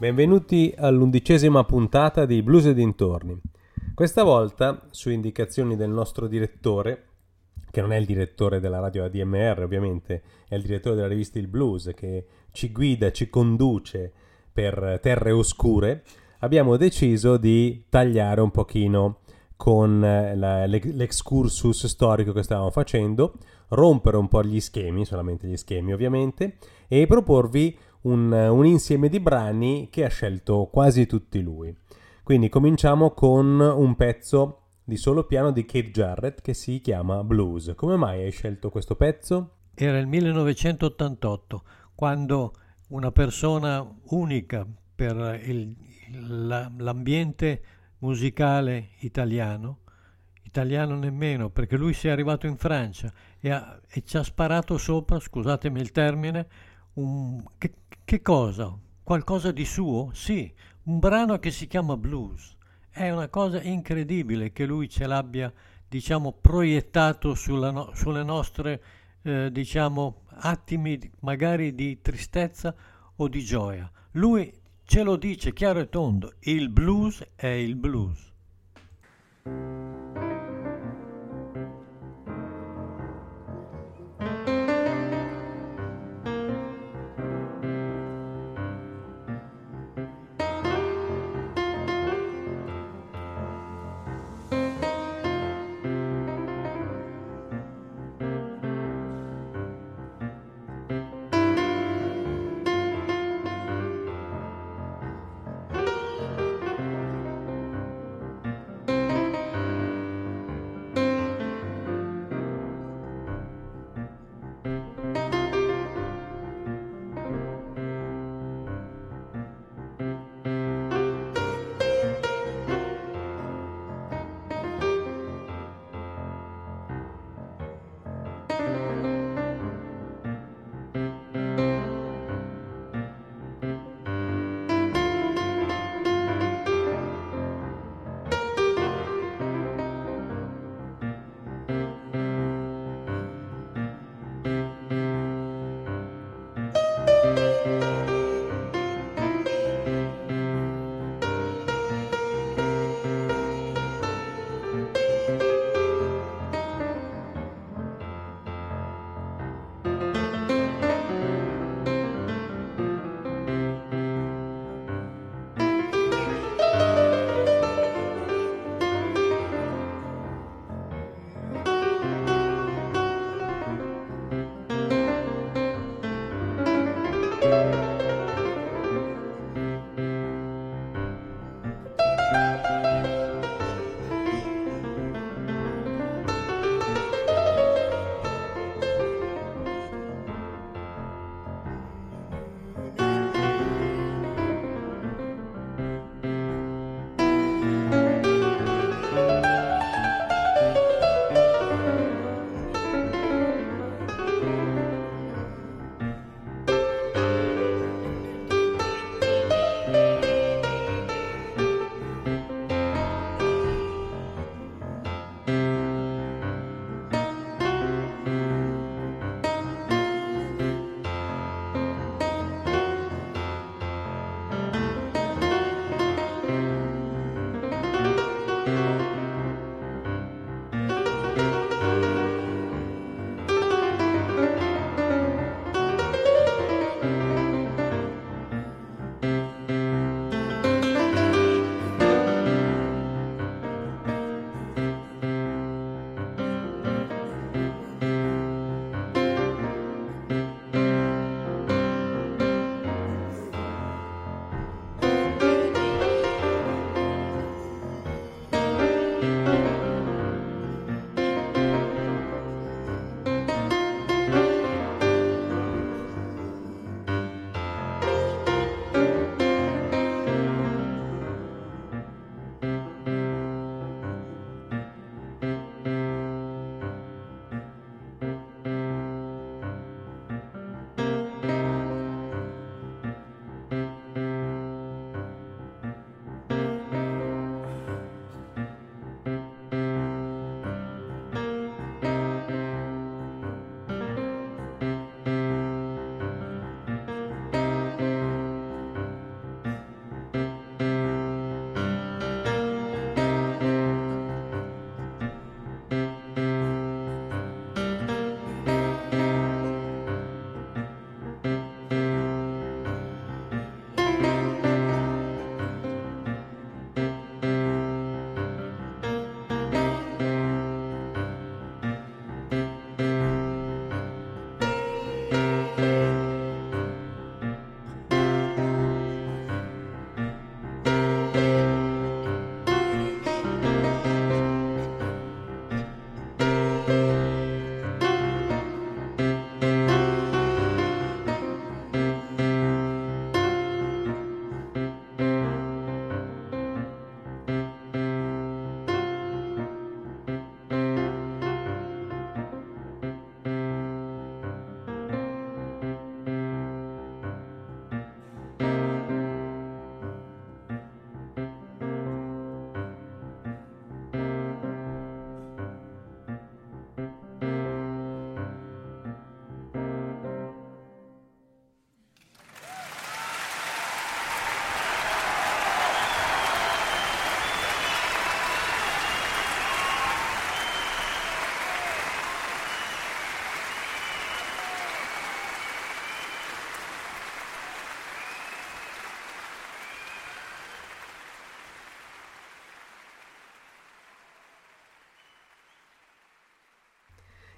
Benvenuti all'11ª puntata di Blues e Dintorni. Questa volta, su indicazioni del nostro direttore, che non è il direttore della radio ADMR ovviamente, è il direttore della rivista Il Blues, che ci guida, ci conduce per terre oscure, abbiamo deciso di tagliare un pochino con l'excursus storico che stavamo facendo, rompere un po' gli schemi, solamente gli schemi ovviamente, e proporvi un insieme di brani che ha scelto quasi tutti lui. Quindi cominciamo con un pezzo di solo piano di Keith Jarrett che si chiama Blues. Come mai hai scelto questo pezzo? Era il 1988, quando una persona unica per l'ambiente musicale italiano nemmeno, perché lui si è arrivato in Francia e ci ha sparato sopra, scusatemi il termine, che cosa? Qualcosa di suo? Sì, un brano che si chiama Blues. È una cosa incredibile che lui ce l'abbia, diciamo, proiettato sulle nostre, diciamo, attimi magari di tristezza o di gioia. Lui ce lo dice chiaro e tondo, il blues è il blues.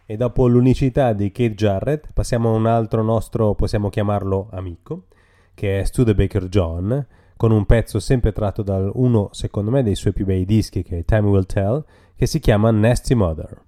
E dopo l'unicità di Keith Jarrett passiamo a un altro nostro, possiamo chiamarlo amico, che è Studebaker John, con un pezzo sempre tratto da uno, secondo me, dei suoi più bei dischi, che è Time Will Tell, che si chiama Nasty Mother.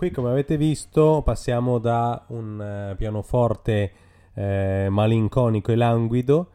Qui, come avete visto, passiamo da un pianoforte malinconico e languido,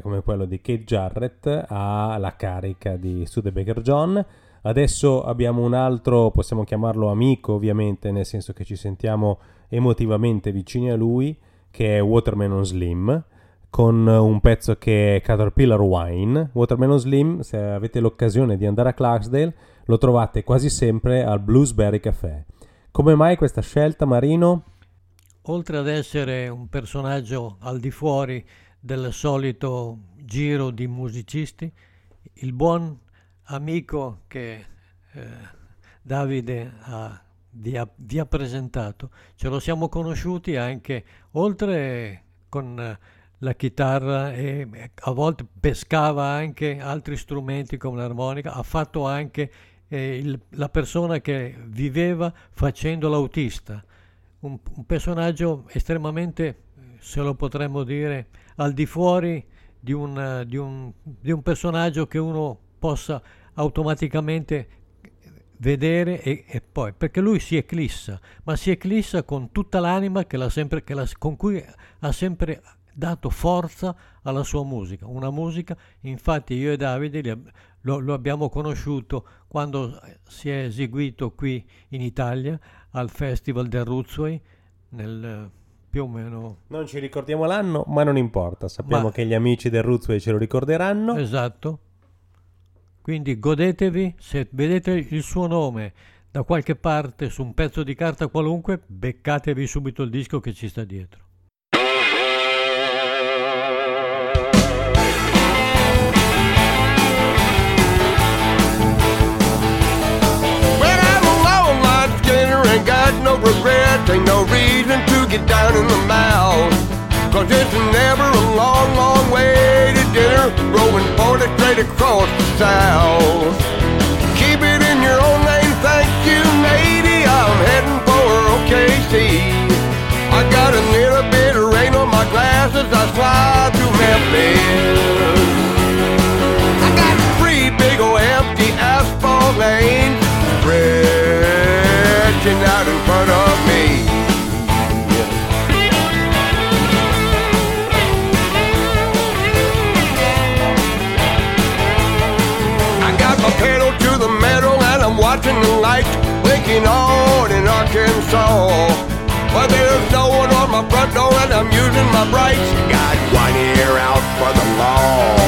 come quello di Keith Jarrett, alla carica di Studebaker John. Adesso abbiamo un altro, possiamo chiamarlo amico ovviamente, nel senso che ci sentiamo emotivamente vicini a lui, che è Watermelon Slim, con un pezzo che è Caterpillar Wine. Watermelon Slim, se avete l'occasione di andare a Clarksdale, lo trovate quasi sempre al Bluesberry Café. Come mai questa scelta, Marino? Oltre ad essere un personaggio al di fuori del solito giro di musicisti, il buon amico che Davide vi ha presentato, ce lo siamo conosciuti anche oltre con la chitarra, e a volte pescava anche altri strumenti come l'armonica, ha fatto anche la persona che viveva facendo l'autista, un personaggio estremamente, se lo potremmo dire, al di fuori di un personaggio che uno possa automaticamente vedere e poi, perché lui si eclissa, ma si eclissa con tutta l'anima con cui ha sempre dato forza alla sua musica, una musica, infatti io e Davide lo abbiamo conosciuto quando si è eseguito qui in Italia al Festival del Ruzzoli nel più o meno, non ci ricordiamo l'anno, ma non importa, sappiamo che gli amici del Ruzzoli ce lo ricorderanno. Esatto, quindi godetevi, se vedete il suo nome da qualche parte su un pezzo di carta qualunque, beccatevi subito il disco che ci sta dietro. Got no regrets, ain't no reason to get down in the mouth, cause it's never a long, long way to dinner, rolling 40 straight across the south. Keep it in your own name, thank you, matey, I'm heading for OKC. I got a little bit of rain on my glasses, I slide through Memphis. I got three big ol' empty asphalt lanes, out in front of me, yeah. I got my pedal to the metal and I'm watching the lights blinking on in Arkansas. But there's no one on my front door and I'm using my brakes. Got one ear out for the law.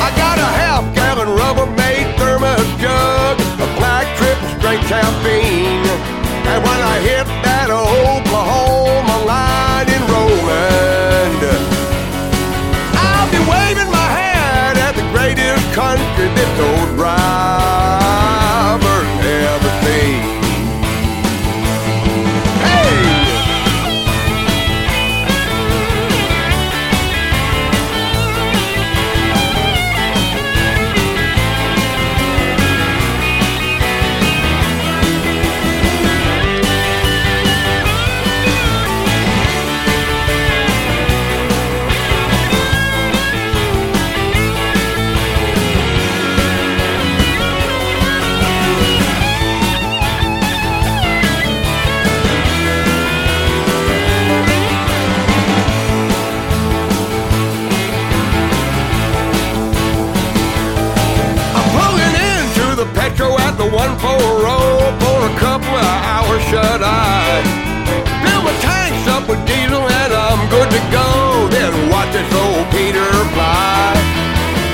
I got a half-gallon Rubbermaid thermos jug, a black trip straight caffeine. And when I hit that Oklahoma line in Roland, I'll be waving my hand at the greatest country this old driver ever seen. One for a roll, for a couple of hours shut-eye. Fill my tanks up with diesel and I'm good to go. Then watch this old Peter fly.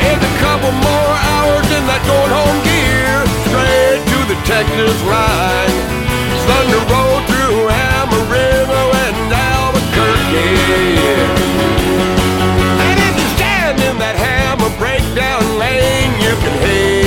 And a couple more hours in that going home gear, straight to the Texas line. Thunder roll through Amarillo and Albuquerque. And if you stand in that hammer breakdown lane, you can hear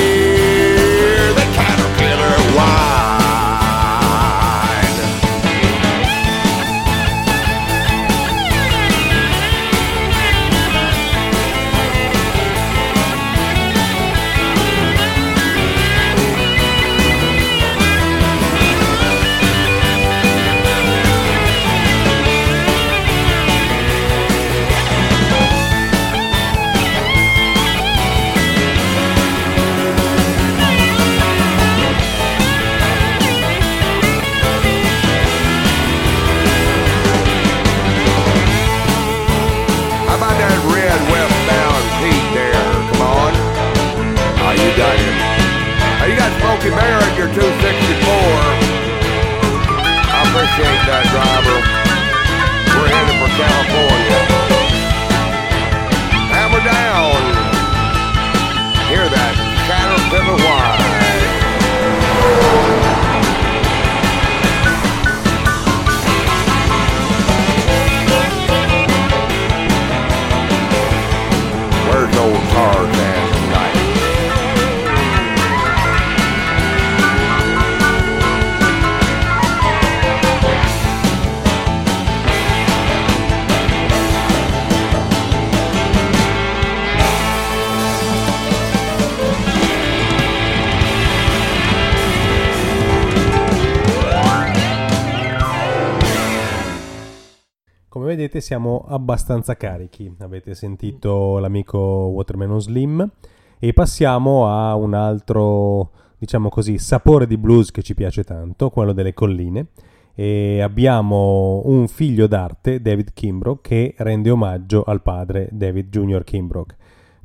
come vedete siamo abbastanza carichi. Avete sentito l'amico Watermelon Slim e passiamo a un altro, diciamo così, sapore di blues che ci piace tanto, quello delle colline, e abbiamo un figlio d'arte, David Kimbrough, che rende omaggio al padre, David Junior Kimbrough,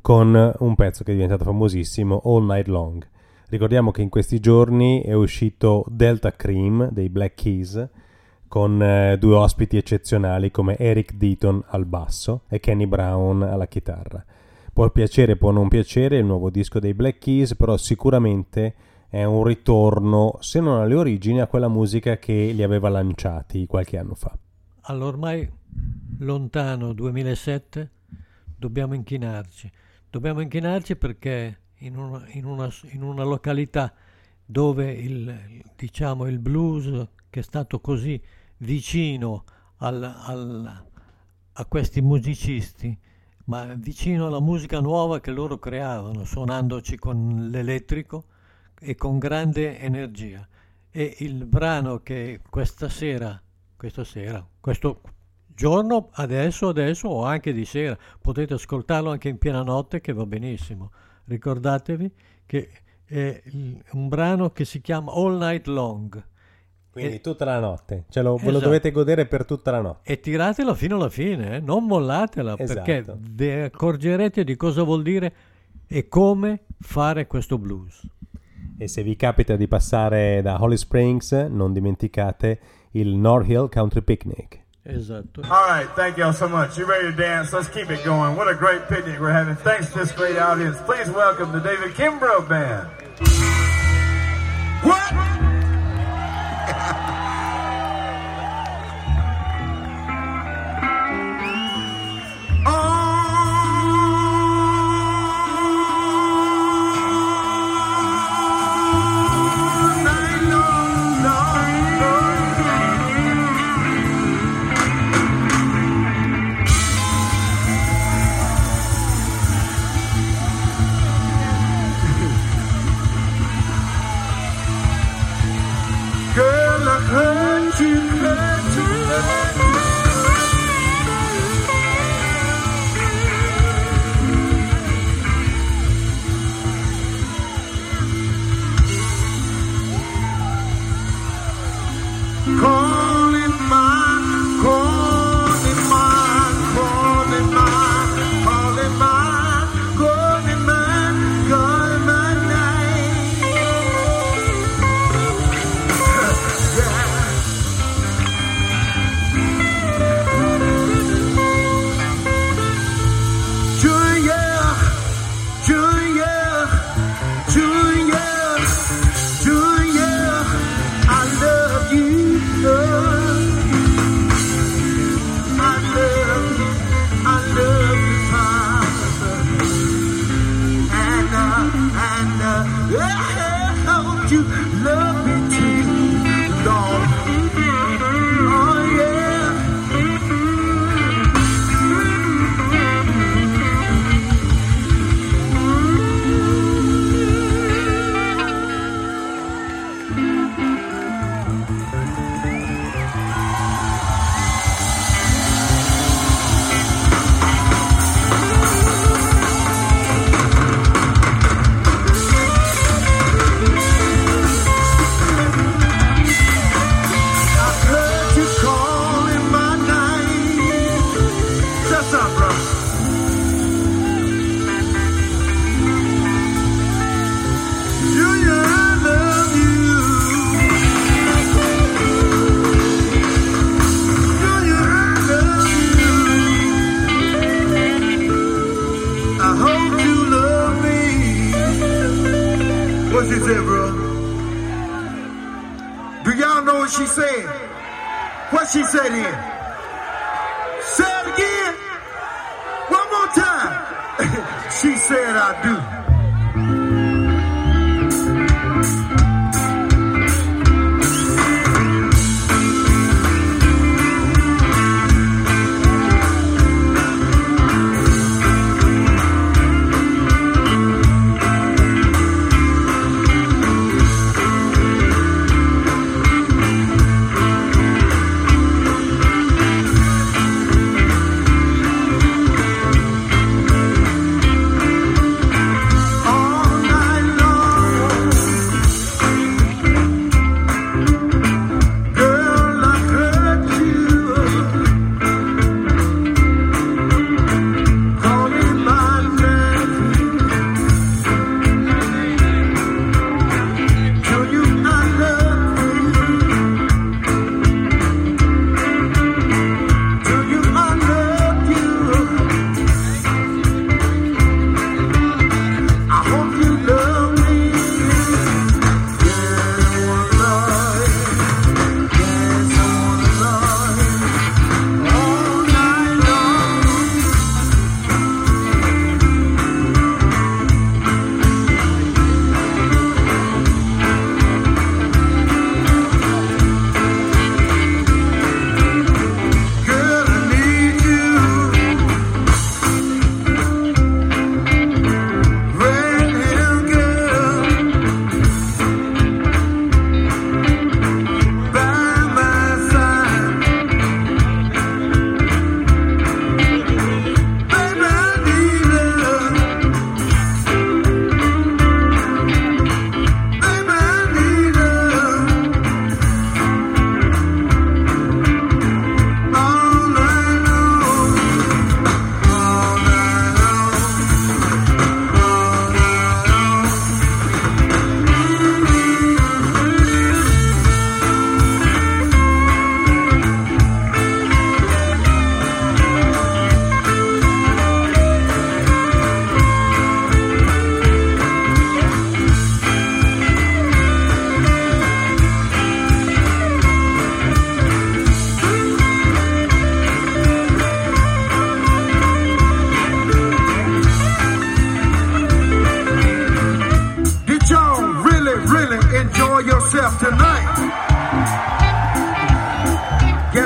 con un pezzo che è diventato famosissimo, All Night Long. Ricordiamo che in questi giorni è uscito Delta Cream dei Black Keys, con due ospiti eccezionali come Eric Deaton al basso e Kenny Brown alla chitarra. Può piacere, può non piacere il nuovo disco dei Black Keys, però sicuramente è un ritorno, se non alle origini, a quella musica che li aveva lanciati qualche anno fa. All'ormai lontano 2007 dobbiamo inchinarci. Dobbiamo inchinarci perché in una località dove il blues, che è stato così vicino a questi musicisti, ma vicino alla musica nuova che loro creavano, suonandoci con l'elettrico e con grande energia. E il brano che questo giorno, adesso o anche di sera, potete ascoltarlo anche in piena notte, che va benissimo. Ricordatevi che è un brano che si chiama All Night Long. Quindi tutta la notte, ve lo dovete godere per tutta la notte. E tiratela fino alla fine, non mollatela, perché vi accorgerete di cosa vuol dire e come fare questo blues. E se vi capita di passare da Holly Springs, non dimenticate il North Hill Country Picnic. Esatto. All right, thank y'all so much. You ready to dance? Let's keep it going. What a great picnic we're having. Thanks to this great audience. Please welcome the David Kimbrough Band. What?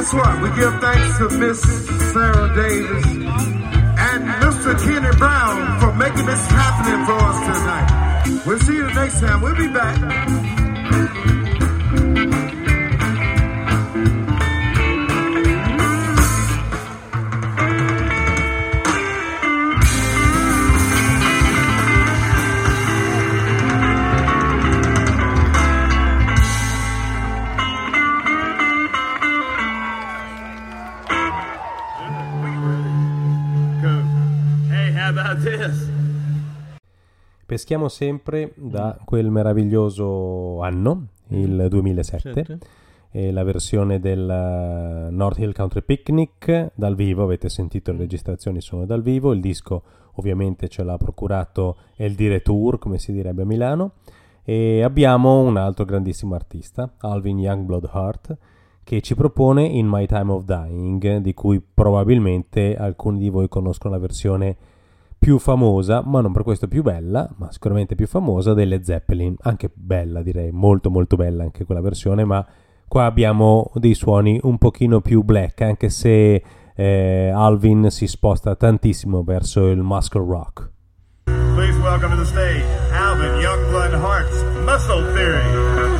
guess what? We give thanks to Miss Sarah Davis and Mr. Kenny Brown for making this happening for us tonight. We'll see you next time. We'll be back. Peschiamo sempre da quel meraviglioso anno, il 2007, e la versione del North Hill Country Picnic dal vivo. Avete sentito, le registrazioni sono dal vivo, il disco ovviamente ce l'ha procurato El Direttore, come si direbbe a Milano, e abbiamo un altro grandissimo artista, Alvin Youngblood Hart, che ci propone In My Time of Dying, di cui probabilmente alcuni di voi conoscono la versione più famosa, ma non per questo più bella, ma sicuramente più famosa, delle Zeppelin. Anche bella, direi, molto molto bella anche quella versione, ma qua abbiamo dei suoni un pochino più black, anche se Alvin si sposta tantissimo verso il muscle rock. Please welcome to the stage Alvin Youngblood Hart's Muscle Theory.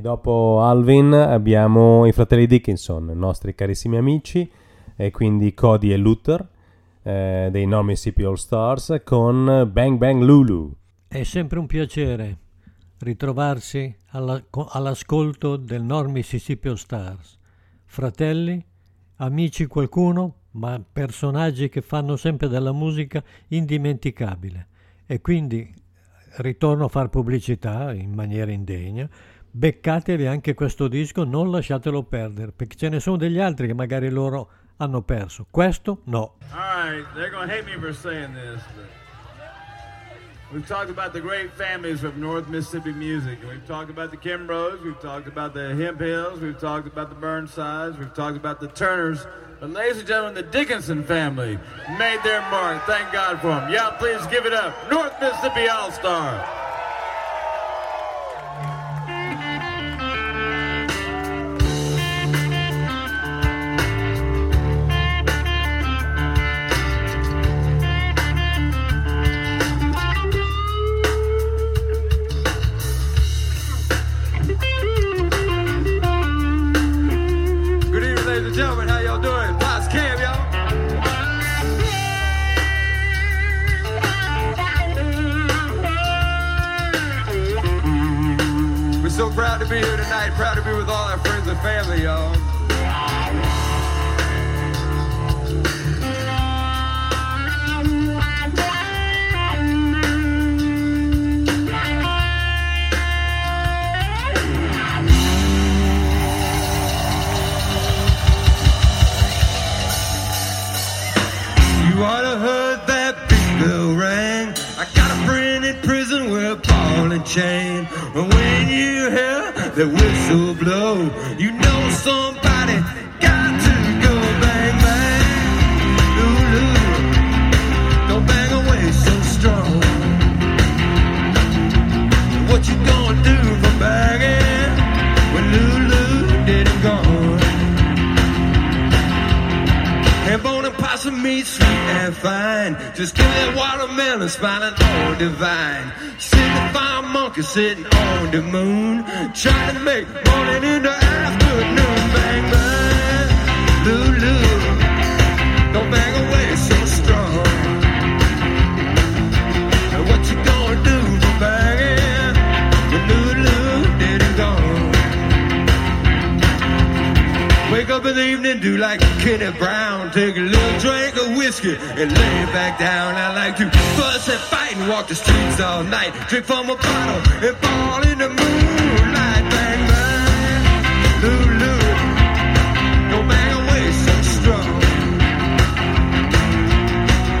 Dopo Alvin abbiamo i fratelli Dickinson, nostri carissimi amici, e quindi Cody e Luther dei North Mississippi All Stars con Bang Bang Lulu. È sempre un piacere ritrovarsi all'ascolto del North Mississippi All Stars. Fratelli, amici qualcuno, ma personaggi che fanno sempre della musica indimenticabile. E quindi ritorno a far pubblicità in maniera indegna. Beccatevi anche questo disco, non lasciatelo perdere, perché ce ne sono degli altri che magari loro hanno perso. Questo no. All right, they're going to hate me for saying this. We've talked about the great families of North Mississippi music. We've talked about the Kimbroughs, we've talked about the Hemp Hills, we've talked about the Burnsides, we've talked about the Turners. But ladies and gentlemen, the Dickinson family made their mark. Thank God for them. Y'all please give it up. North Mississippi All-Star. Proud to be here tonight, proud to be with all our friends and family, y'all. You ought to heard that big bell rang. I got a friend in prison where Paul and chain. But when you hear the whistle blow, you know somebody got to go. Bang, bang, Lulu, don't bang away so strong. What you gonna do for banging when Lulu did it gone? And bone and possum meat, sweet and fine. Just give that watermelon, smiling all divine. Five monkeys sitting on the moon, trying to make morning into afternoon. Bang, bang, Lulu, don't bang away so strong. Now what you gonna do for banging when Lulu did it gone? Wake up in the evening, do like Kenny Brown, take a little drink of whiskey and lay back down. I like to fuss and fight and walk the streets all night, drink from a bottle and fall in the moonlight. Bang, bang, Lulu, don't bang away so strong.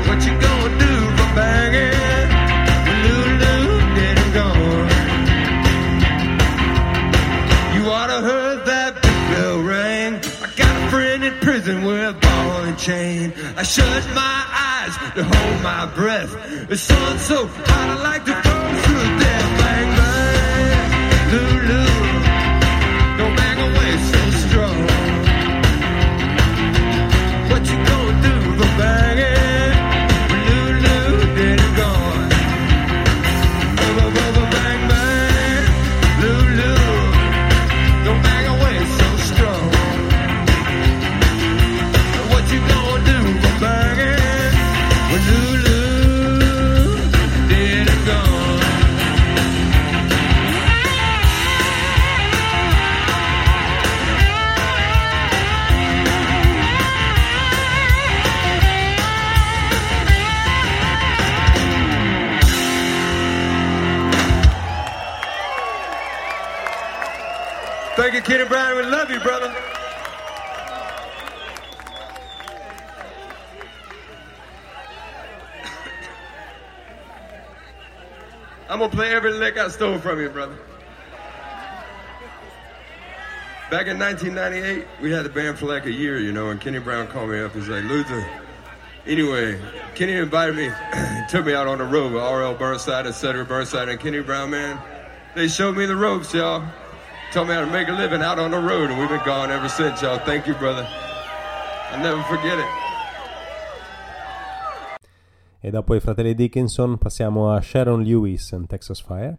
What you gonna do for banging when Lulu didn't gone? You oughta heard that big bell ring. I got a friend in prison with a ball and chain. I shut my eyes to hold my breath. The sun's so hot I like to burn through death. Bang, bang, Lulu, don't bang away so strong. What you gonna do for banging when Lulu did it gone? Bang, bang, Lulu, don't Thank you, Kenny Brown. We love you, brother. I'm going to play every lick I stole from you, brother. Back in 1998, we had the band for like a year, you know, and Kenny Brown called me up. He's like, Luther. Anyway, Kenny invited me, took me out on the road with R.L. Burnside and Cedric Burnside and Kenny Brown, man. They showed me the ropes, y'all. Told me how to make a living out on the road, and we've been gone ever since, y'all. Thank you, brother. I'll never forget it. E dopo i fratelli Dickinson passiamo a Sharon Lewis and Texas Fire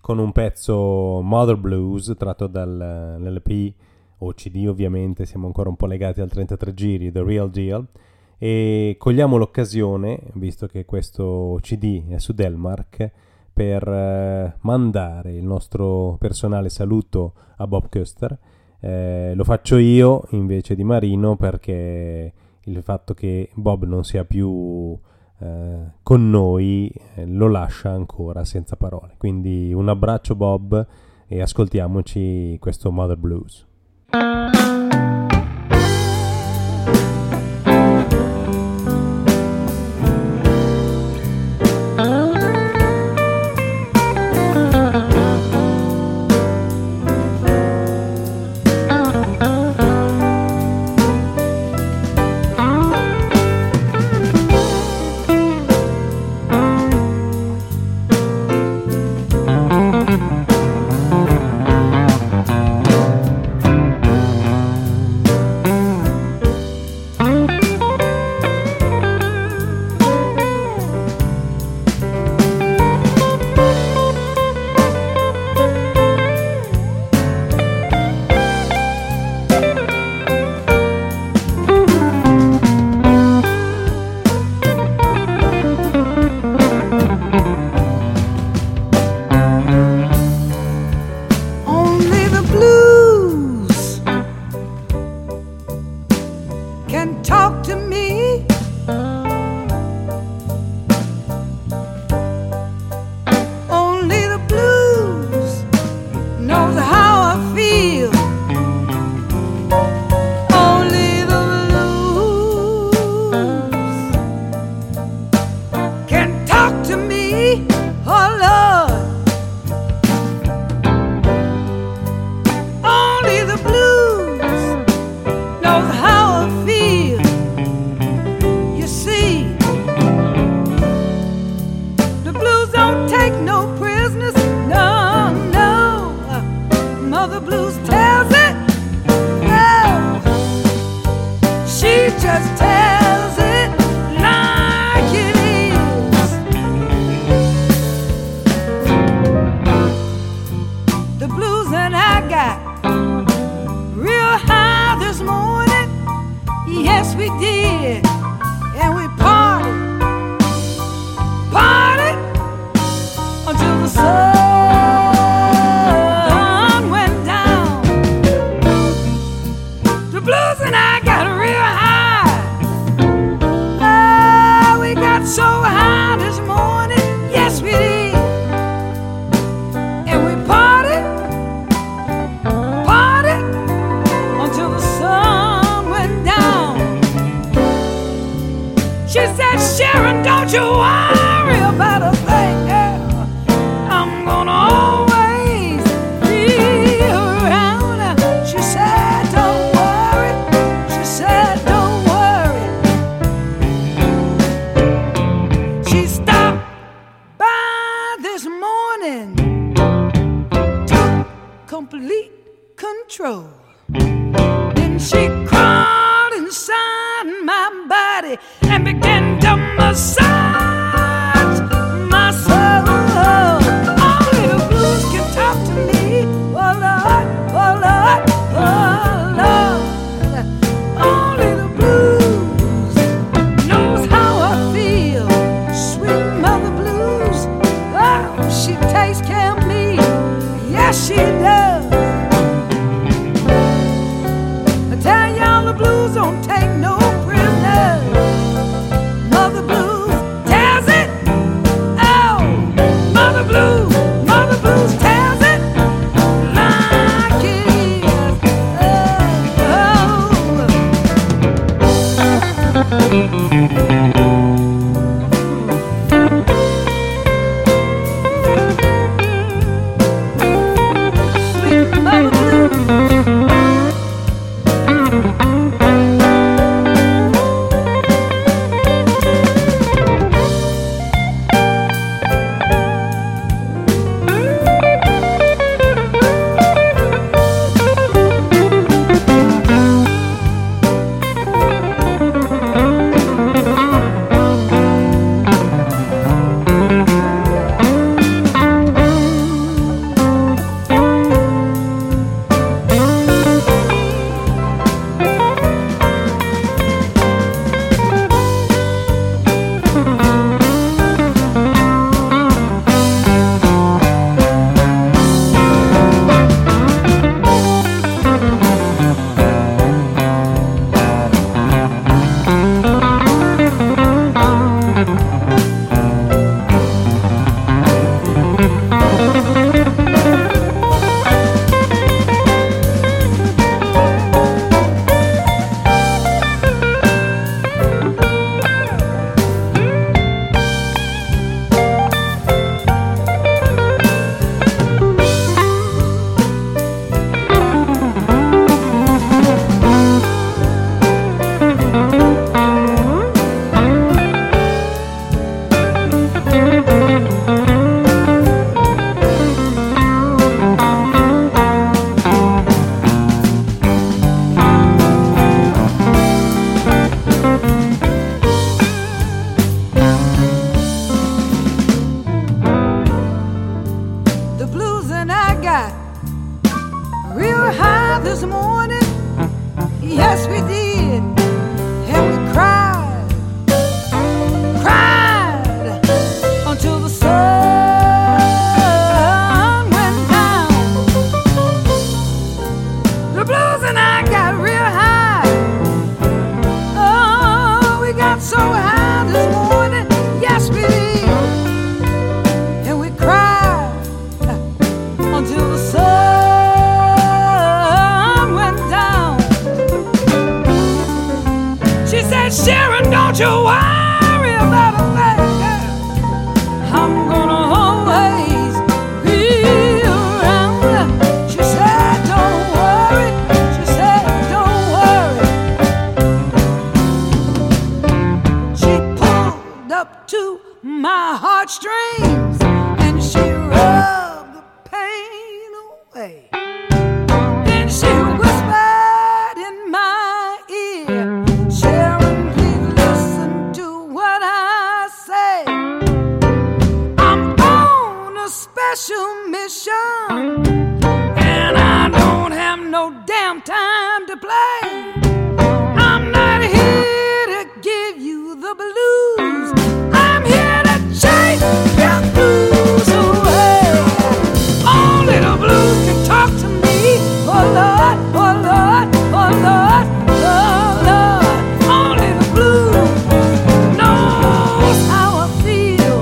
con un pezzo Mother Blues tratto dall'LP o CD, ovviamente siamo ancora un po' legati al 33 giri, The Real Deal, e cogliamo l'occasione, visto che questo CD è su Delmark, per mandare il nostro personale saluto a Bob Koester. Lo faccio io invece di Marino, perché il fatto che Bob non sia più con noi lo lascia ancora senza parole. Quindi un abbraccio Bob e ascoltiamoci questo Mother Blues. Blues don't take no prisoners. Mother Blues tells We were high this morning, yes we did, and we cried, cried until the sun went down. The blues and I got real high, oh, we got so high this morning, yes we did. Sharon, don't you worry about a thing, I'm gonna always be around. She said, don't worry, she said, don't worry. She pulled up to my heartstrings and she rubbed the pain away. Then she whispered in my ear, mission, and I don't have no damn time to play. I'm not here to give you the blues, I'm here to chase your blues away. Only the blues can talk to me, oh Lord, oh Lord, oh Lord, oh Lord. Only the blues knows how I feel,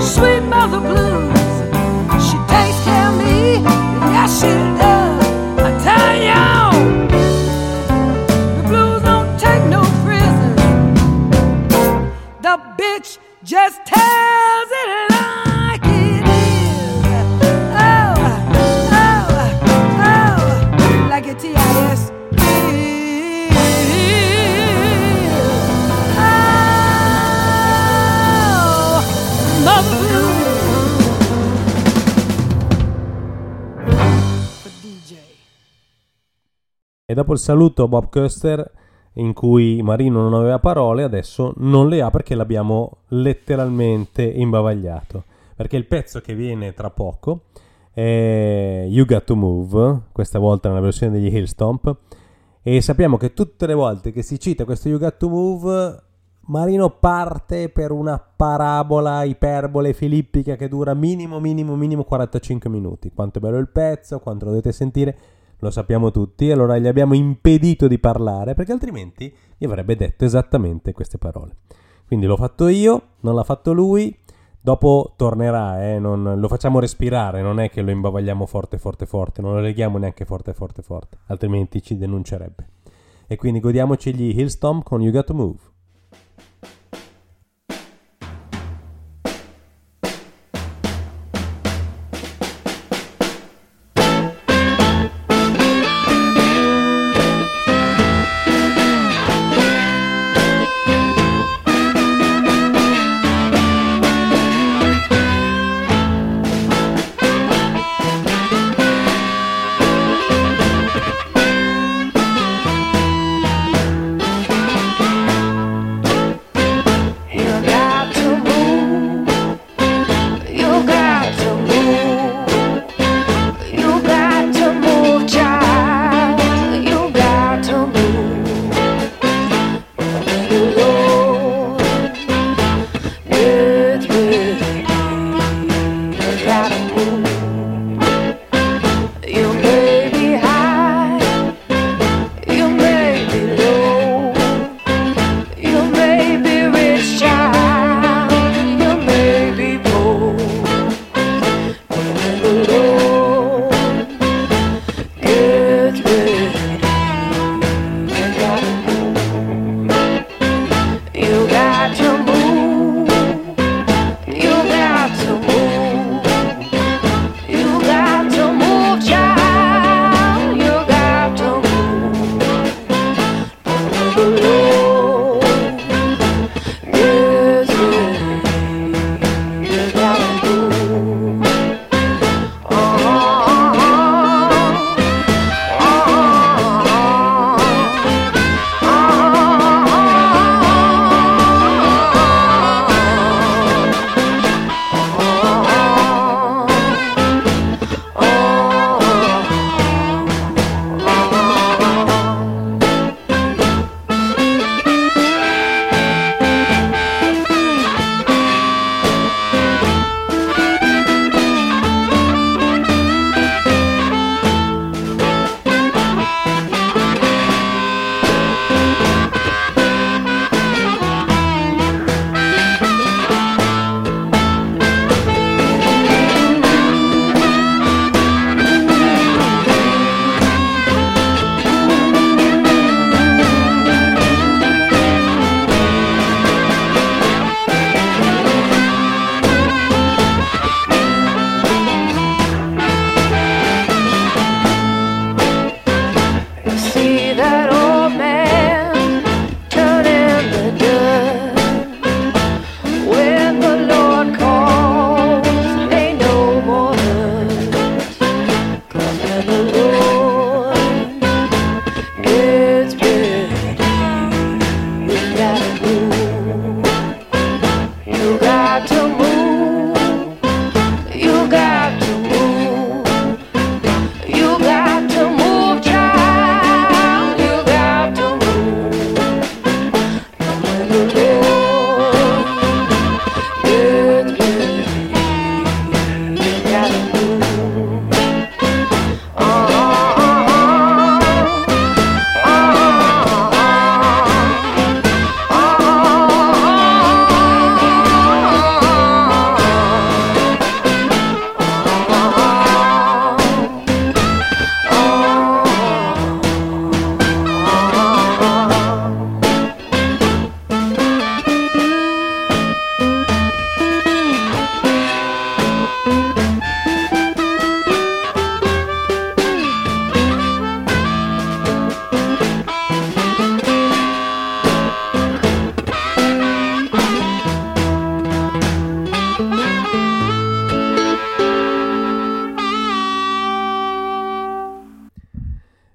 sweet mother blues. She does, I tell y'all, the blues don't take no prisoners. The bitch just tells it like it is. Oh, oh, oh, like a TIS. Oh, mother blues. E dopo il saluto a Bob Koester, in cui Marino non aveva parole, adesso non le ha perché l'abbiamo letteralmente imbavagliato. Perché il pezzo che viene tra poco è You Got To Move, questa volta nella versione degli Hill Stomp. E sappiamo che tutte le volte che si cita questo You Got To Move, Marino parte per una parabola iperbole filippica che dura minimo 45 minuti. Quanto è bello il pezzo, quanto lo dovete sentire. Lo sappiamo tutti, allora gli abbiamo impedito di parlare perché altrimenti gli avrebbe detto esattamente queste parole. Quindi l'ho fatto io, non l'ha fatto lui, dopo tornerà, lo facciamo respirare, non è che lo imbavagliamo forte, non lo leghiamo neanche forte, altrimenti ci denuncerebbe. E quindi godiamoci gli Hill Stomp con You Got To Move.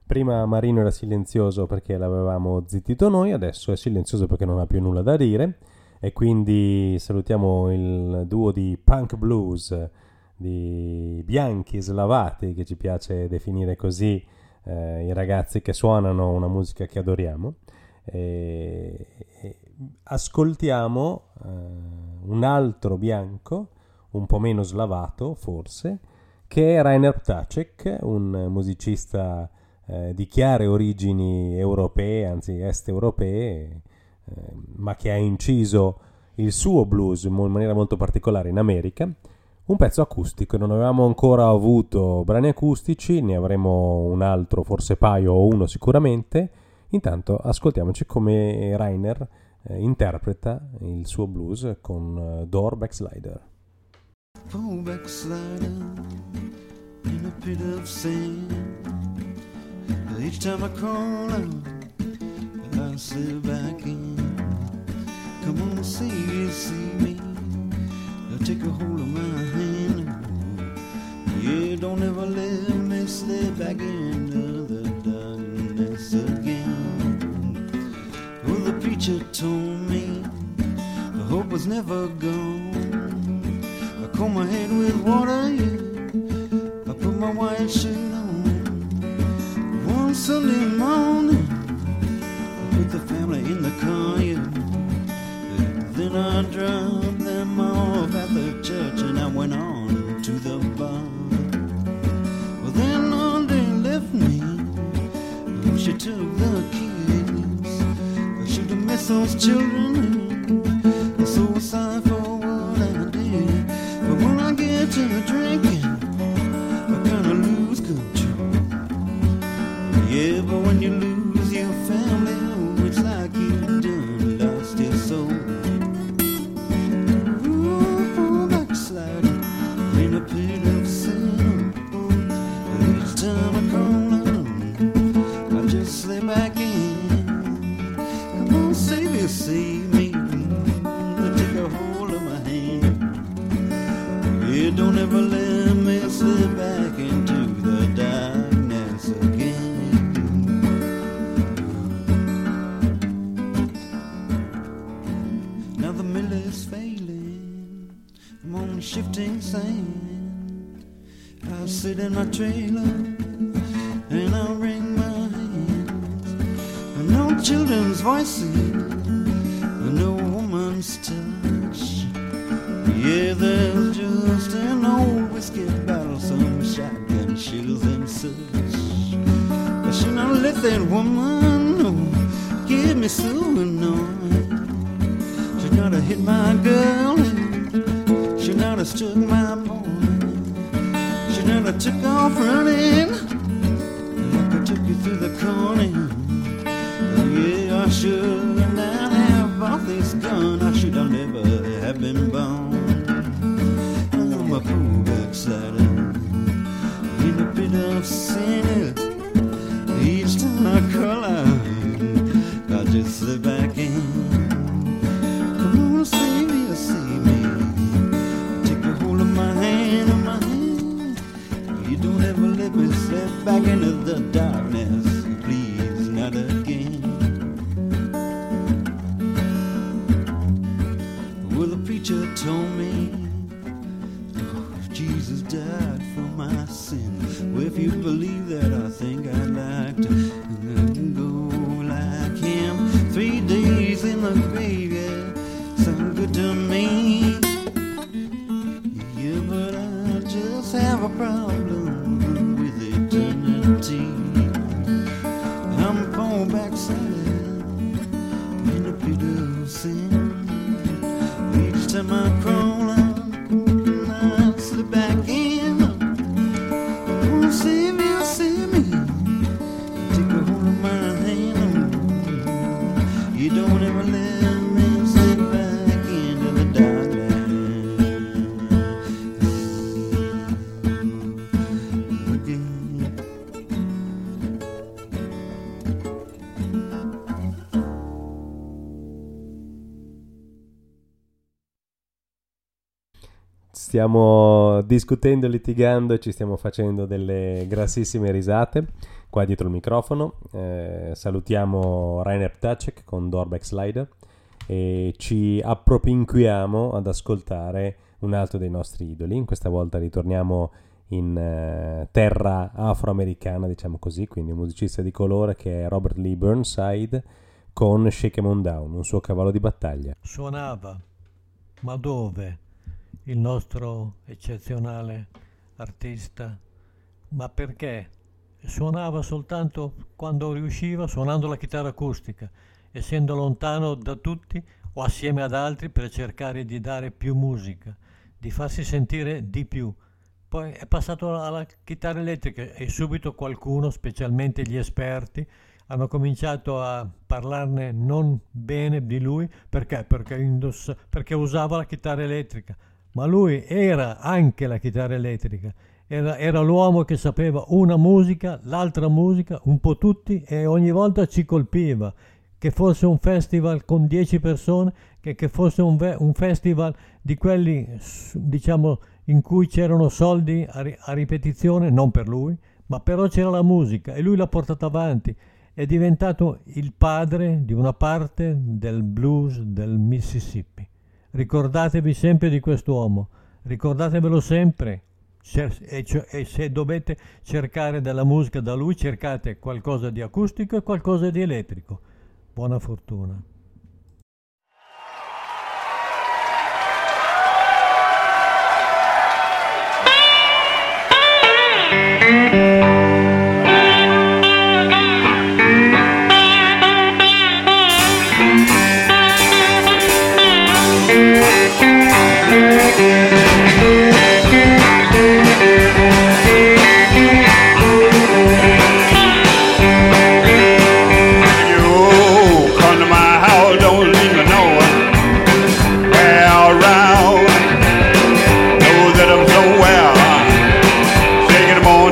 Prima Marino era silenzioso perché l'avevamo zittito noi, adesso è silenzioso perché non ha più nulla da dire, e quindi salutiamo il duo di punk blues, di bianchi slavati, che ci piace definire così i ragazzi che suonano una musica che adoriamo. E ascoltiamo un altro bianco, un po' meno slavato forse, che è Rainer Ptacek, un musicista di chiare origini europee, anzi est-europee, ma che ha inciso il suo blues in maniera molto particolare in America. Un pezzo acustico, non avevamo ancora avuto brani acustici, ne avremo un altro, forse paio o uno sicuramente. Intanto ascoltiamoci come Rainer interpreta il suo blues con Door Backslider. Door Backslider in a pit of sand. Each time I call out, I slip back in. Come on, see you, see me. Now take a hold of my hand. Yeah, don't ever let me slip back into the darkness again. Well, the preacher told me the hope was never gone. I comb my head with water, yeah. I put my white shirt on. Sunday morning, I put the family in the car, yeah. Then I dropped them off at the church and I went on to the bar. Well, then all day left me. Oh, she took the kids. She'd have missed those children. I'm so sorry for what I did. But when I get to drinking, I kind of lose control. Yeah, but when you lose your family, oh, it's like you've done lost your soul. Ooh, backsliding in a pit of sin. Each time I call out, I just slip back in. Come on, Savior, save me. Take a hold of my hand. Yeah, don't ever let me slip back into the darkness again. Shifting sand, I sit in my trailer and I wring my hands. I know children's voices, I know woman's touch. Yeah, there's just an old whiskey bottle, some shotgun shells and such. I should not let that woman know, get me so annoyed. She gotta hit my girl. She not a took my boy. She not a took off running. I took you through the corner. Yeah, I should not have bought this gun. I should have never have been born. I'm a poor backslider in a bit of sin. Each time I call out, I just slip back in. Come on, save me, save me. Let me slip back into the darkness, please, not again. Well, the preacher told me, oh, Jesus died for my sins. Well, if you believe that, I think I'd like to go like him. 3 days in the grave, yeah, sound good to me. Yeah, but I just have a problem. I'm going backside in a pit of sin. Each time I crawl out, I slip back in. Oh, save me, take a hold of my hand. You don't ever let me slip back into the darkness again. Stiamo discutendo, litigando e ci stiamo facendo delle grassissime risate. qua dietro il microfono. Salutiamo Rainer Ptacek con Door Backslider e ci appropinquiamo ad ascoltare un altro dei nostri idoli. Questa volta ritorniamo in terra afroamericana, diciamo così, quindi un musicista di colore che è Robert Lee Burnside con Shake 'Em On Down, un suo cavallo di battaglia. Suonava, ma dove, il nostro eccezionale artista, ma perché? Suonava soltanto quando riusciva, suonando la chitarra acustica, essendo lontano da tutti o assieme ad altri per cercare di dare più musica, di farsi sentire di più. Poi è passato alla chitarra elettrica e subito qualcuno, specialmente gli esperti, hanno cominciato a parlarne non bene di lui. Perché? Perché usava la chitarra elettrica. Ma lui era anche la chitarra elettrica. Era l'uomo che sapeva una musica, l'altra musica, un po' tutti, e ogni volta ci colpiva. Che fosse un festival con 10 persone, che fosse un festival di quelli, diciamo, in cui c'erano soldi a ripetizione, non per lui, ma però c'era la musica e lui l'ha portata avanti. È diventato il padre di una parte del blues del Mississippi. Ricordatevi sempre di quest'uomo, ricordatevelo sempre, e se dovete cercare della musica da lui, cercate qualcosa di acustico e qualcosa di elettrico. Buona fortuna.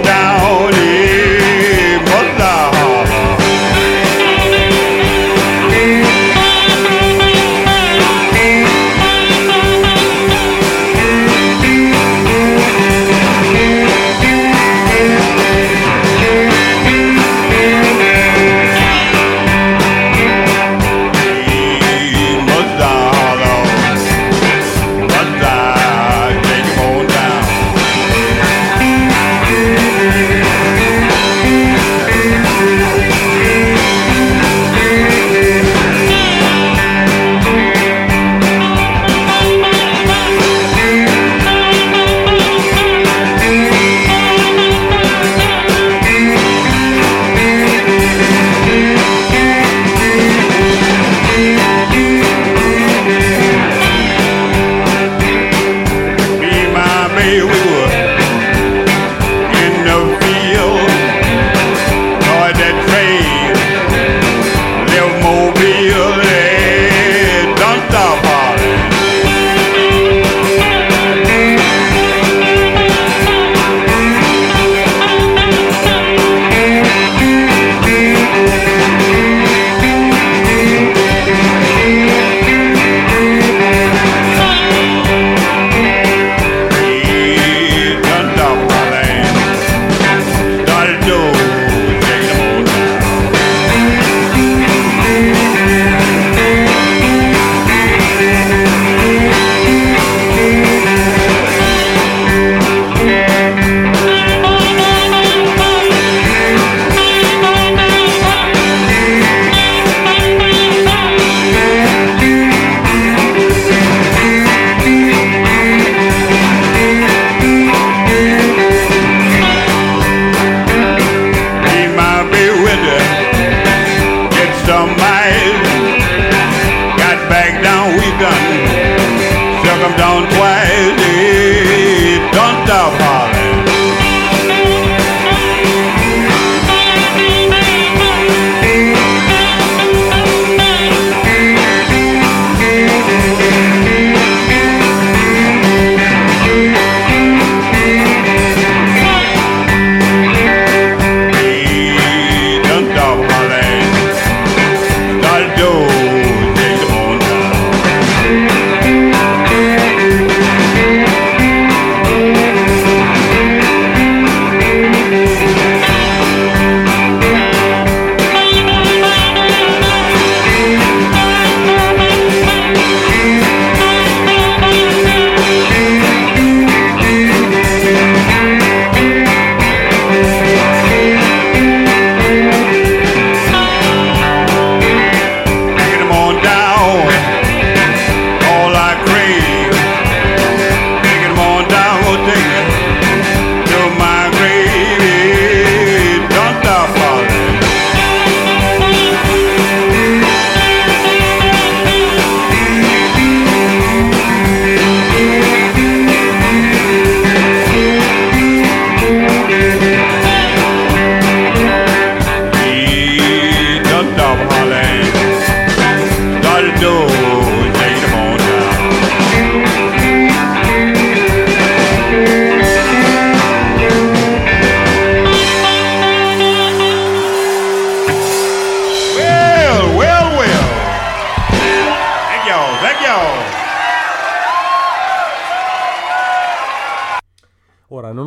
Down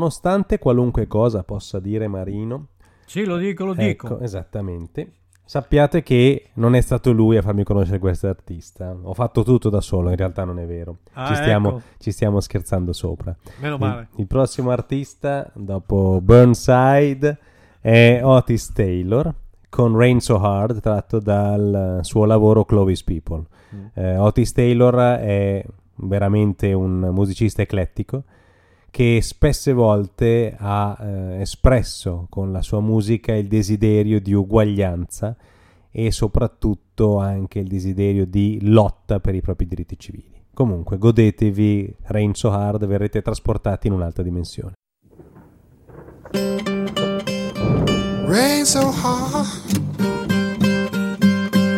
nonostante qualunque cosa possa dire Marino. Sì, lo dico. Ecco, esattamente. Sappiate che non è stato lui a farmi conoscere questo artista. Ho fatto tutto da solo, in realtà non è vero. Ci stiamo scherzando sopra. Meno male. Il prossimo artista, dopo Burnside, è Otis Taylor, con Rain So Hard, tratto dal suo lavoro Clovis People. Otis Taylor è veramente un musicista eclettico che spesse volte ha espresso con la sua musica il desiderio di uguaglianza e soprattutto anche il desiderio di lotta per i propri diritti civili. Comunque, godetevi Rain So Hard, verrete trasportati in un'altra dimensione. Rain so hard,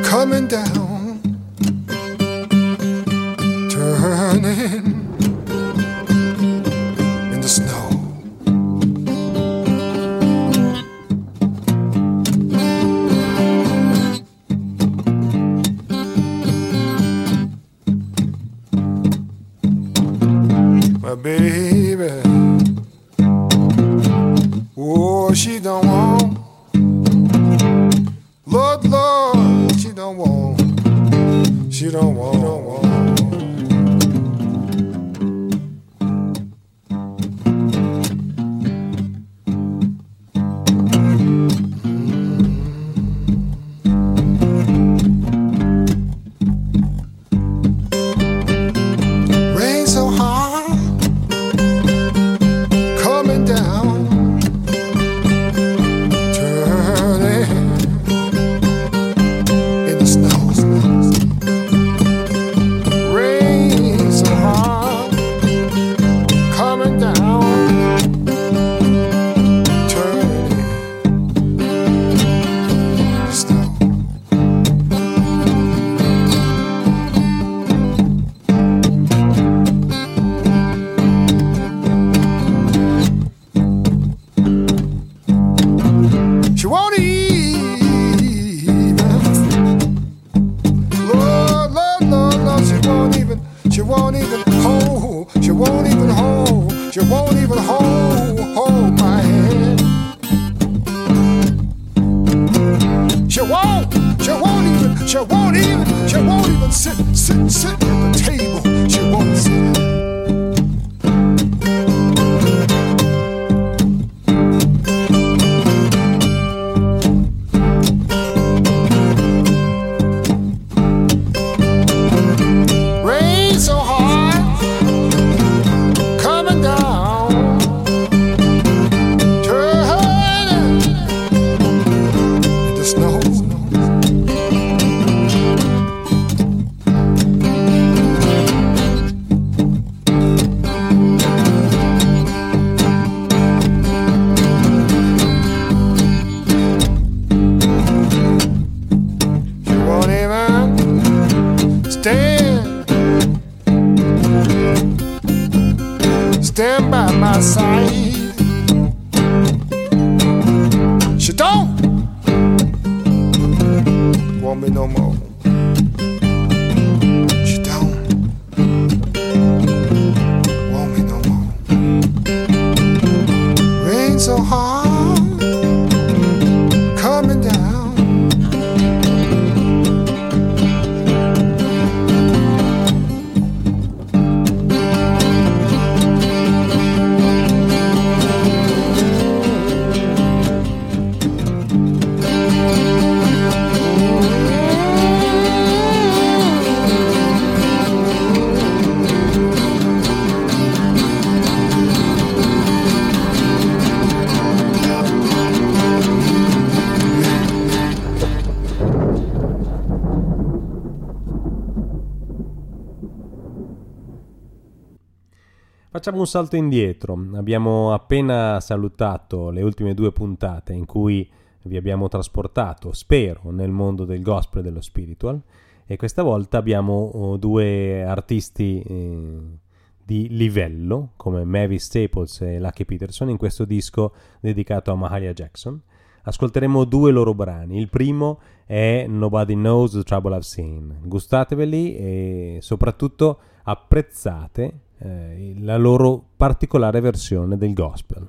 coming down, turning in the snow. My baby, oh, she don't want. Lord, Lord, she don't want. Rain so hard, coming down. Un salto indietro. Abbiamo appena salutato le ultime due puntate in cui vi abbiamo trasportato, spero, nel mondo del gospel e dello spiritual, e questa volta abbiamo due artisti di livello come Mavis Staples e Lucky Peterson in questo disco dedicato a Mahalia Jackson. Ascolteremo due loro brani. Il primo è Nobody Knows the Trouble I've Seen. Gustateveli e soprattutto apprezzate la loro particolare versione del gospel.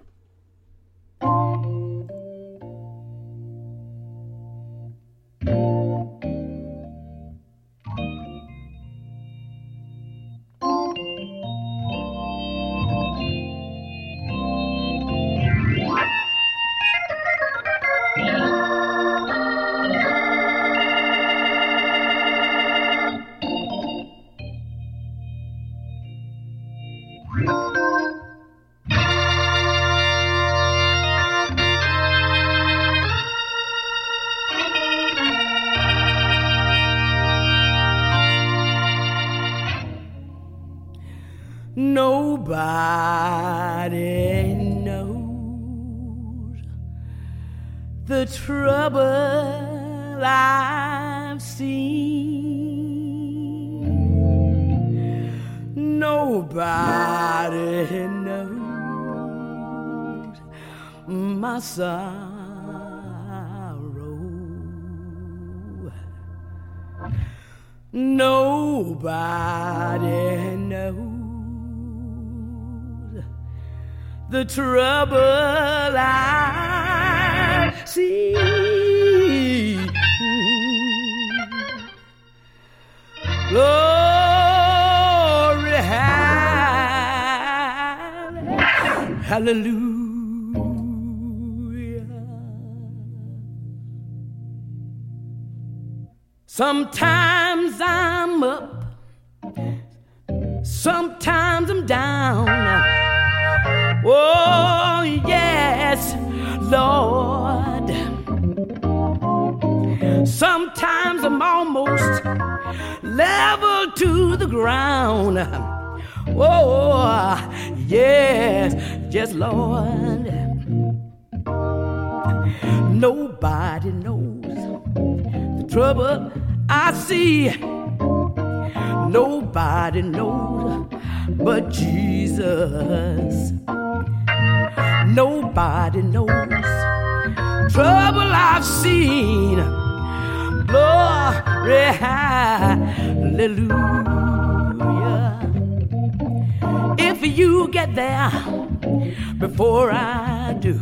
Nobody knows the trouble I've seen. Nobody knows my sorrow. Nobody knows the trouble I see. Glory, hallelujah. Sometimes I'm up, sometimes I'm down. Oh, yes, Lord. Sometimes I'm almost level to the ground. Oh, yes, Lord. Nobody knows the trouble I see. Nobody knows but Jesus. Nobody knows trouble I've seen. Glory, hallelujah. If you get there before I do,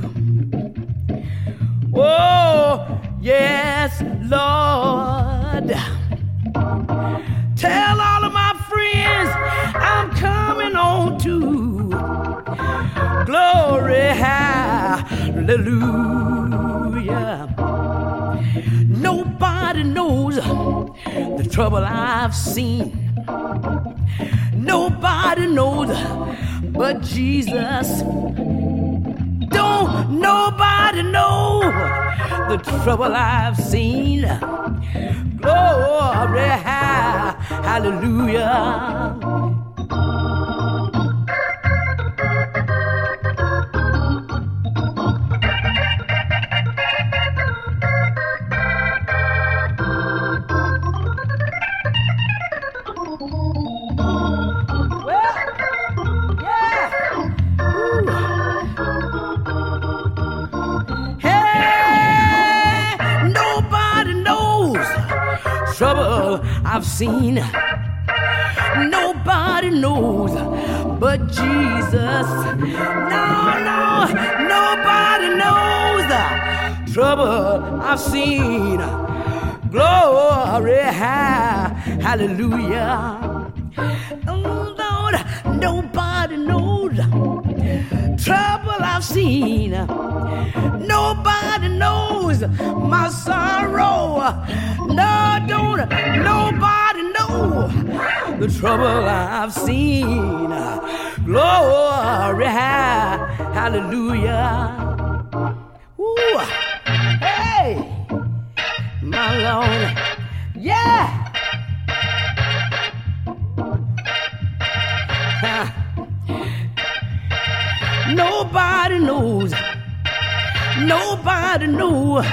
oh, yes, Lord. Tell all of my friends I'm coming on too. Glory, hallelujah. Nobody knows the trouble I've seen. Nobody knows but Jesus. Don't nobody know the trouble I've seen. Glory, hallelujah. I've seen. Nobody knows but Jesus. No, nobody knows the trouble I've seen. Glory, hallelujah. Oh Lord, nobody knows trouble I've seen. Nobody knows my sorrow. No, don't nobody know the trouble I've seen. Glory, hallelujah. Ooh, hey, my Lord, yeah. Nobody knows. Nobody knows.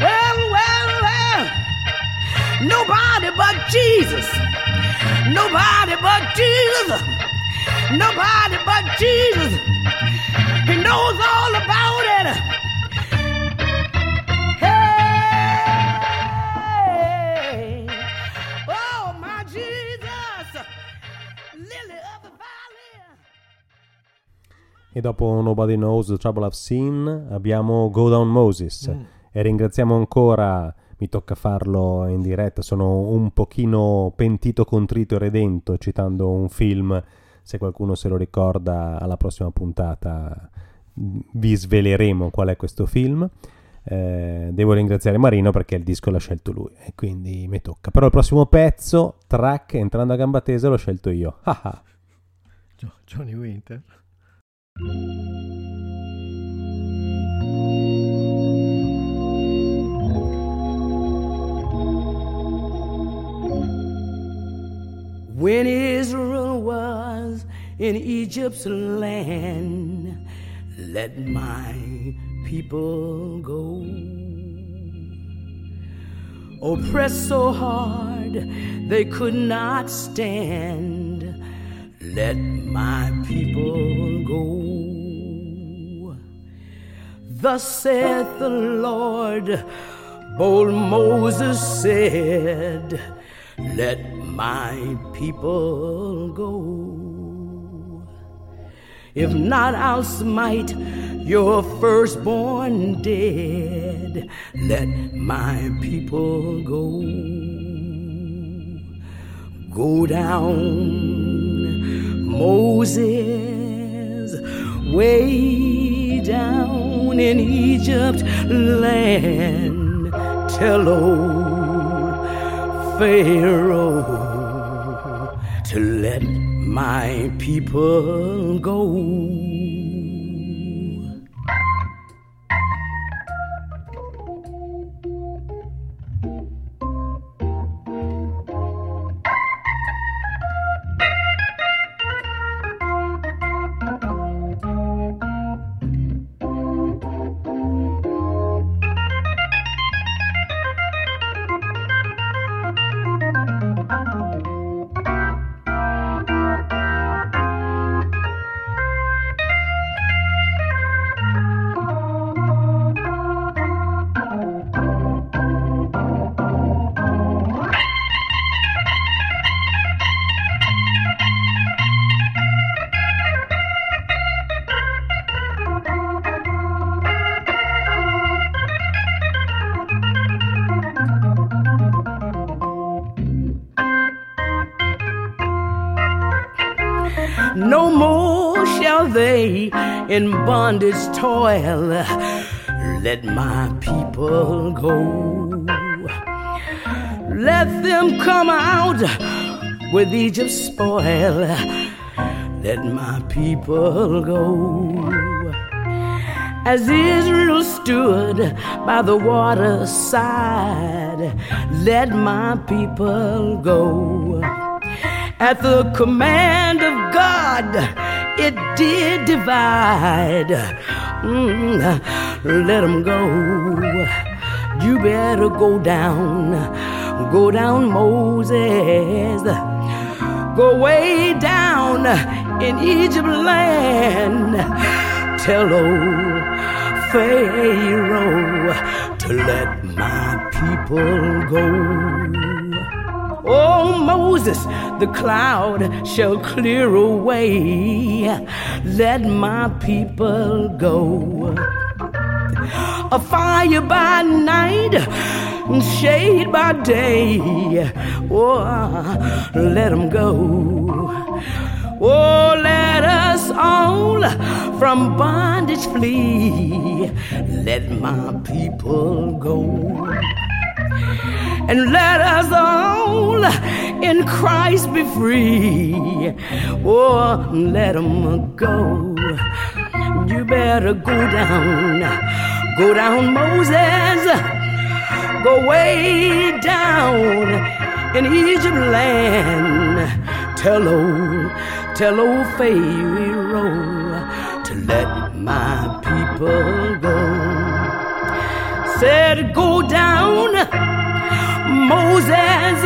Well. Nobody but Jesus. Nobody but Jesus. Nobody but Jesus. He knows all about it. Hey. Oh, my Jesus. Lily of the E dopo Nobody Knows the Trouble I've Seen abbiamo Go Down Moses. E ringraziamo ancora, mi tocca farlo in diretta, sono un pochino pentito, contrito e redento, citando un film, se qualcuno se lo ricorda alla prossima puntata vi sveleremo qual è questo film. Devo ringraziare Marino perché il disco l'ha scelto lui e quindi mi tocca, però il prossimo pezzo, track Entrando a gamba tesa, l'ho scelto io. Johnny Winter. When Israel was in Egypt's land, let my people go, oppressed so hard they could not stand, let my people go. Thus saith the Lord, bold Moses said, let my people go. If not, I'll smite your firstborn dead. Let my people go. Go down, Moses, way down in Egypt land. Tell old Pharaoh to let my people go. In bondage toil, let my people go. Let them come out with Egypt's spoil. Let my people go. As Israel stood by the waterside, let my people go. At the command of God, it did divide. Let them go. You better go down, Moses. Go way down in Egypt land. Tell old Pharaoh to let my people go. Oh, Moses, the cloud shall clear away. Let my people go. A fire by night and shade by day. Oh, let them go. Oh, let us all from bondage flee. Let my people go. And let us all in Christ be free. Oh, let them go. You better go down, Moses. Go way down in Egypt land. Tell old Pharaoh to let my people go. Said go down, Moses,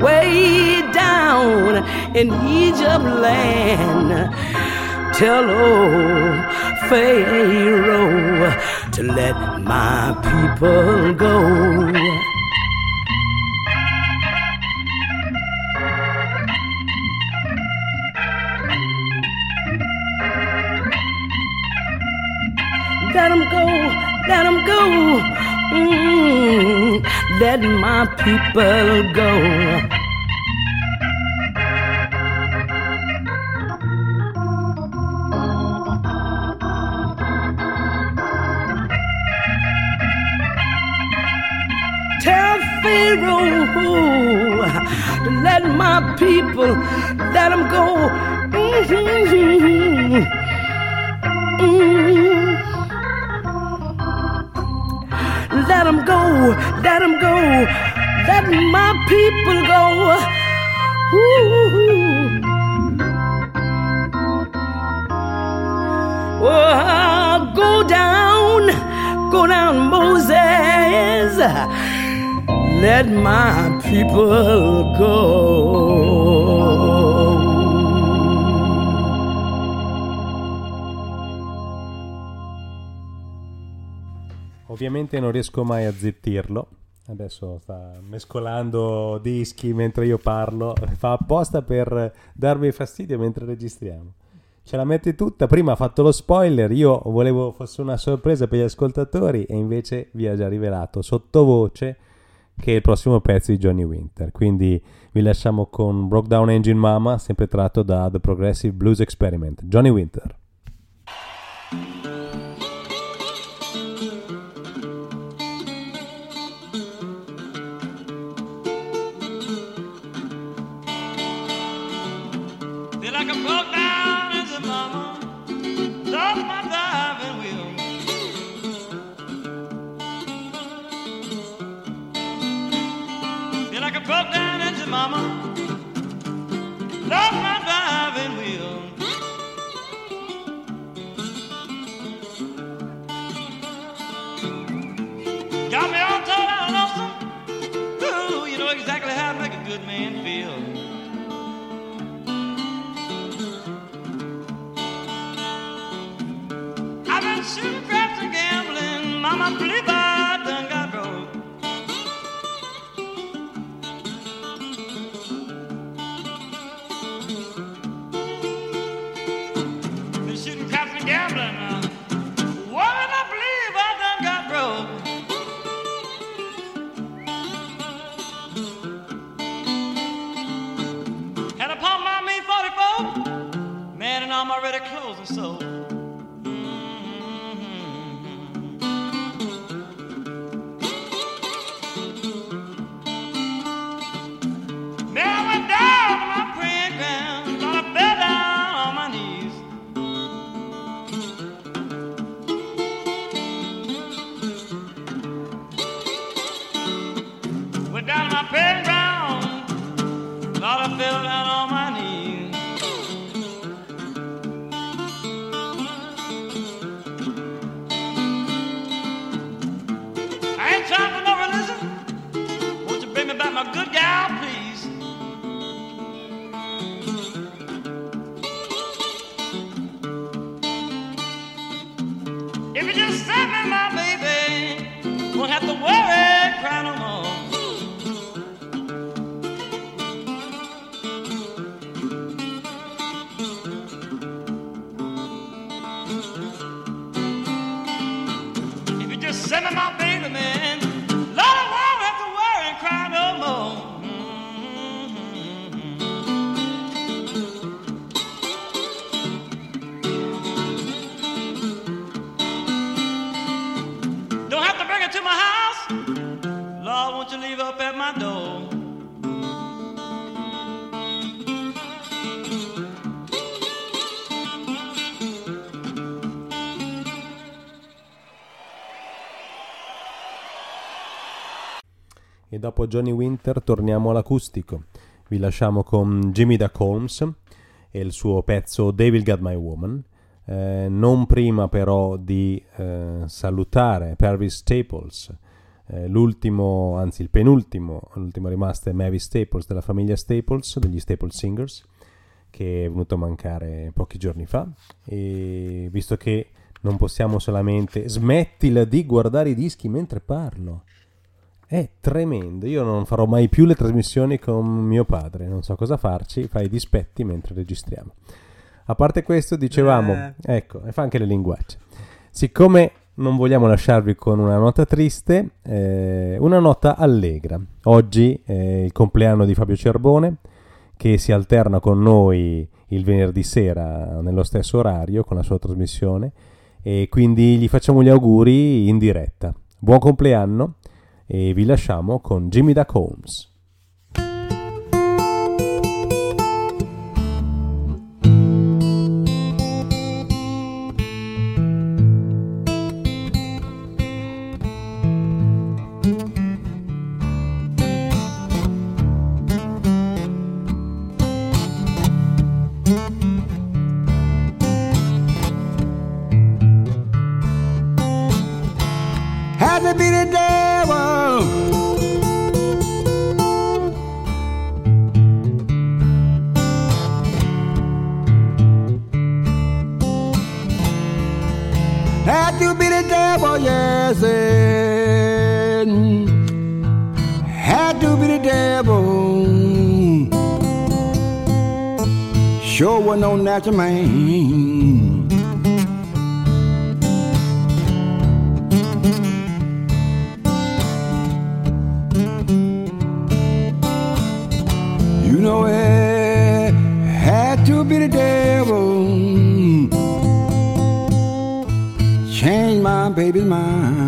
way down in Egypt land. Tell old Pharaoh to let my people go. let them go, let my people go. Tell Pharaoh to let my people, let them go. Let them go, let them go, let my people go. Ooh. Oh, go down, Moses, let my people go. Ovviamente non riesco mai a zittirlo, adesso sta mescolando dischi mentre io parlo, fa apposta per darmi fastidio mentre registriamo. Ce la mette tutta, prima ha fatto lo spoiler, io volevo fosse una sorpresa per gli ascoltatori e invece vi ha già rivelato sottovoce che il prossimo pezzo è di Johnny Winter, quindi vi lasciamo con Broke Down Engine Mama, sempre tratto da The Progressive Blues Experiment, Johnny Winter. E dopo Johnny Winter torniamo all'acustico. Vi lasciamo con Jimmy Duck Holmes e il suo pezzo Devil Got My Woman. Non prima però di salutare Mavis Staples, l'ultimo, anzi il penultimo, l'ultimo rimasto è Mavis Staples della famiglia Staples, degli Staples Singers, che è venuto a mancare pochi giorni fa. E visto che non possiamo solamente... Smettila di guardare i dischi mentre parlo! È tremendo, io non farò mai più le trasmissioni con mio padre, non so cosa farci, fa i dispetti mentre registriamo. A parte questo dicevamo, ecco, e fa anche le linguacce. Siccome non vogliamo lasciarvi con una nota triste, una nota allegra. Oggi è il compleanno di Fabio Cerbone, che si alterna con noi il venerdì sera nello stesso orario con la sua trasmissione, e quindi gli facciamo gli auguri in diretta. Buon compleanno e vi lasciamo con Jimmy Duck Holmes. Your man. You know it had to be the devil, change my baby's mind.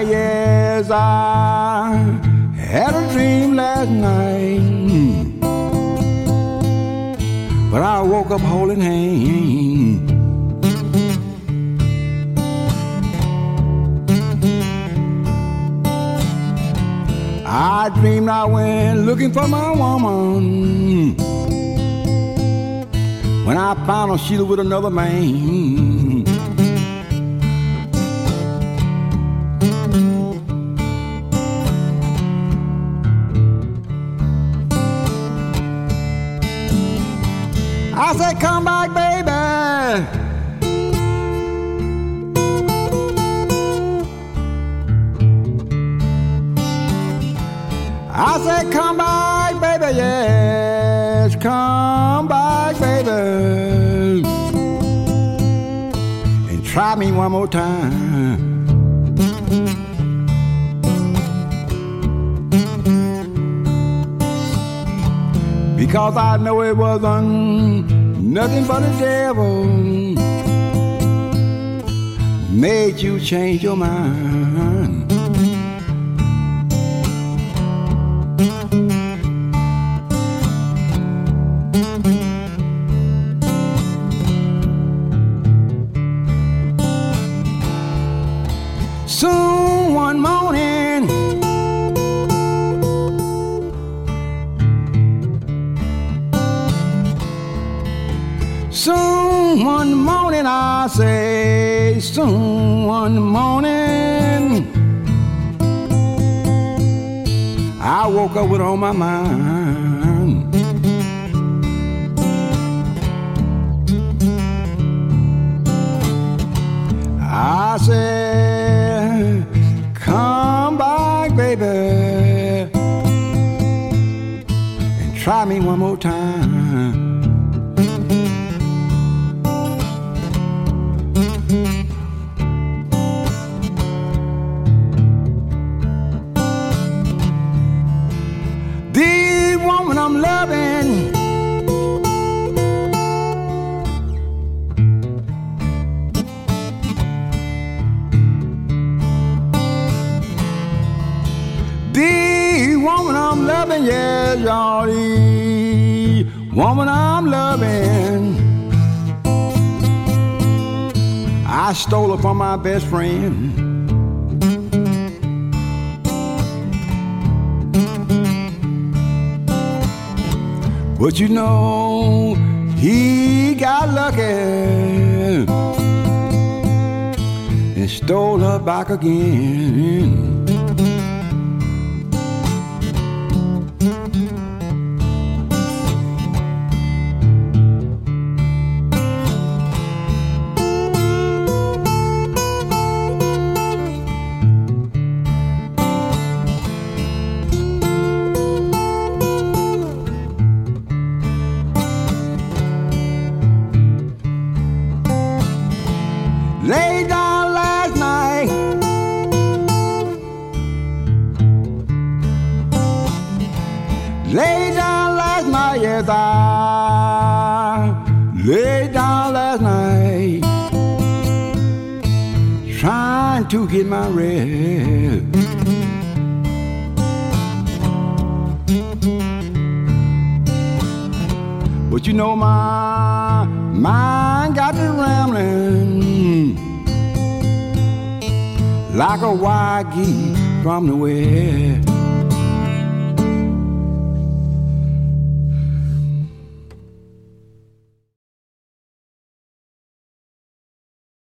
Yes, I had a dream last night, but I woke up holding hands. I dreamed I went looking for my woman, when I found her she was with another man. I said, come back, baby. I said, come back, baby, yes, come back, baby, and try me one more time. Because I know it wasn't nothing but the devil made you change your mind. Soon one morning, soon one morning, I say, soon one morning, I woke up with on my mind. I said, come back, baby, and try me one more time. I'm loving, the woman I'm loving, yeah, y'all, the woman I'm loving, I stole her from my best friend. But you know, he got lucky and stole her back again. as I lay down last night, trying to get my rest. But you know my mind got to rambling like a wild geese from the west.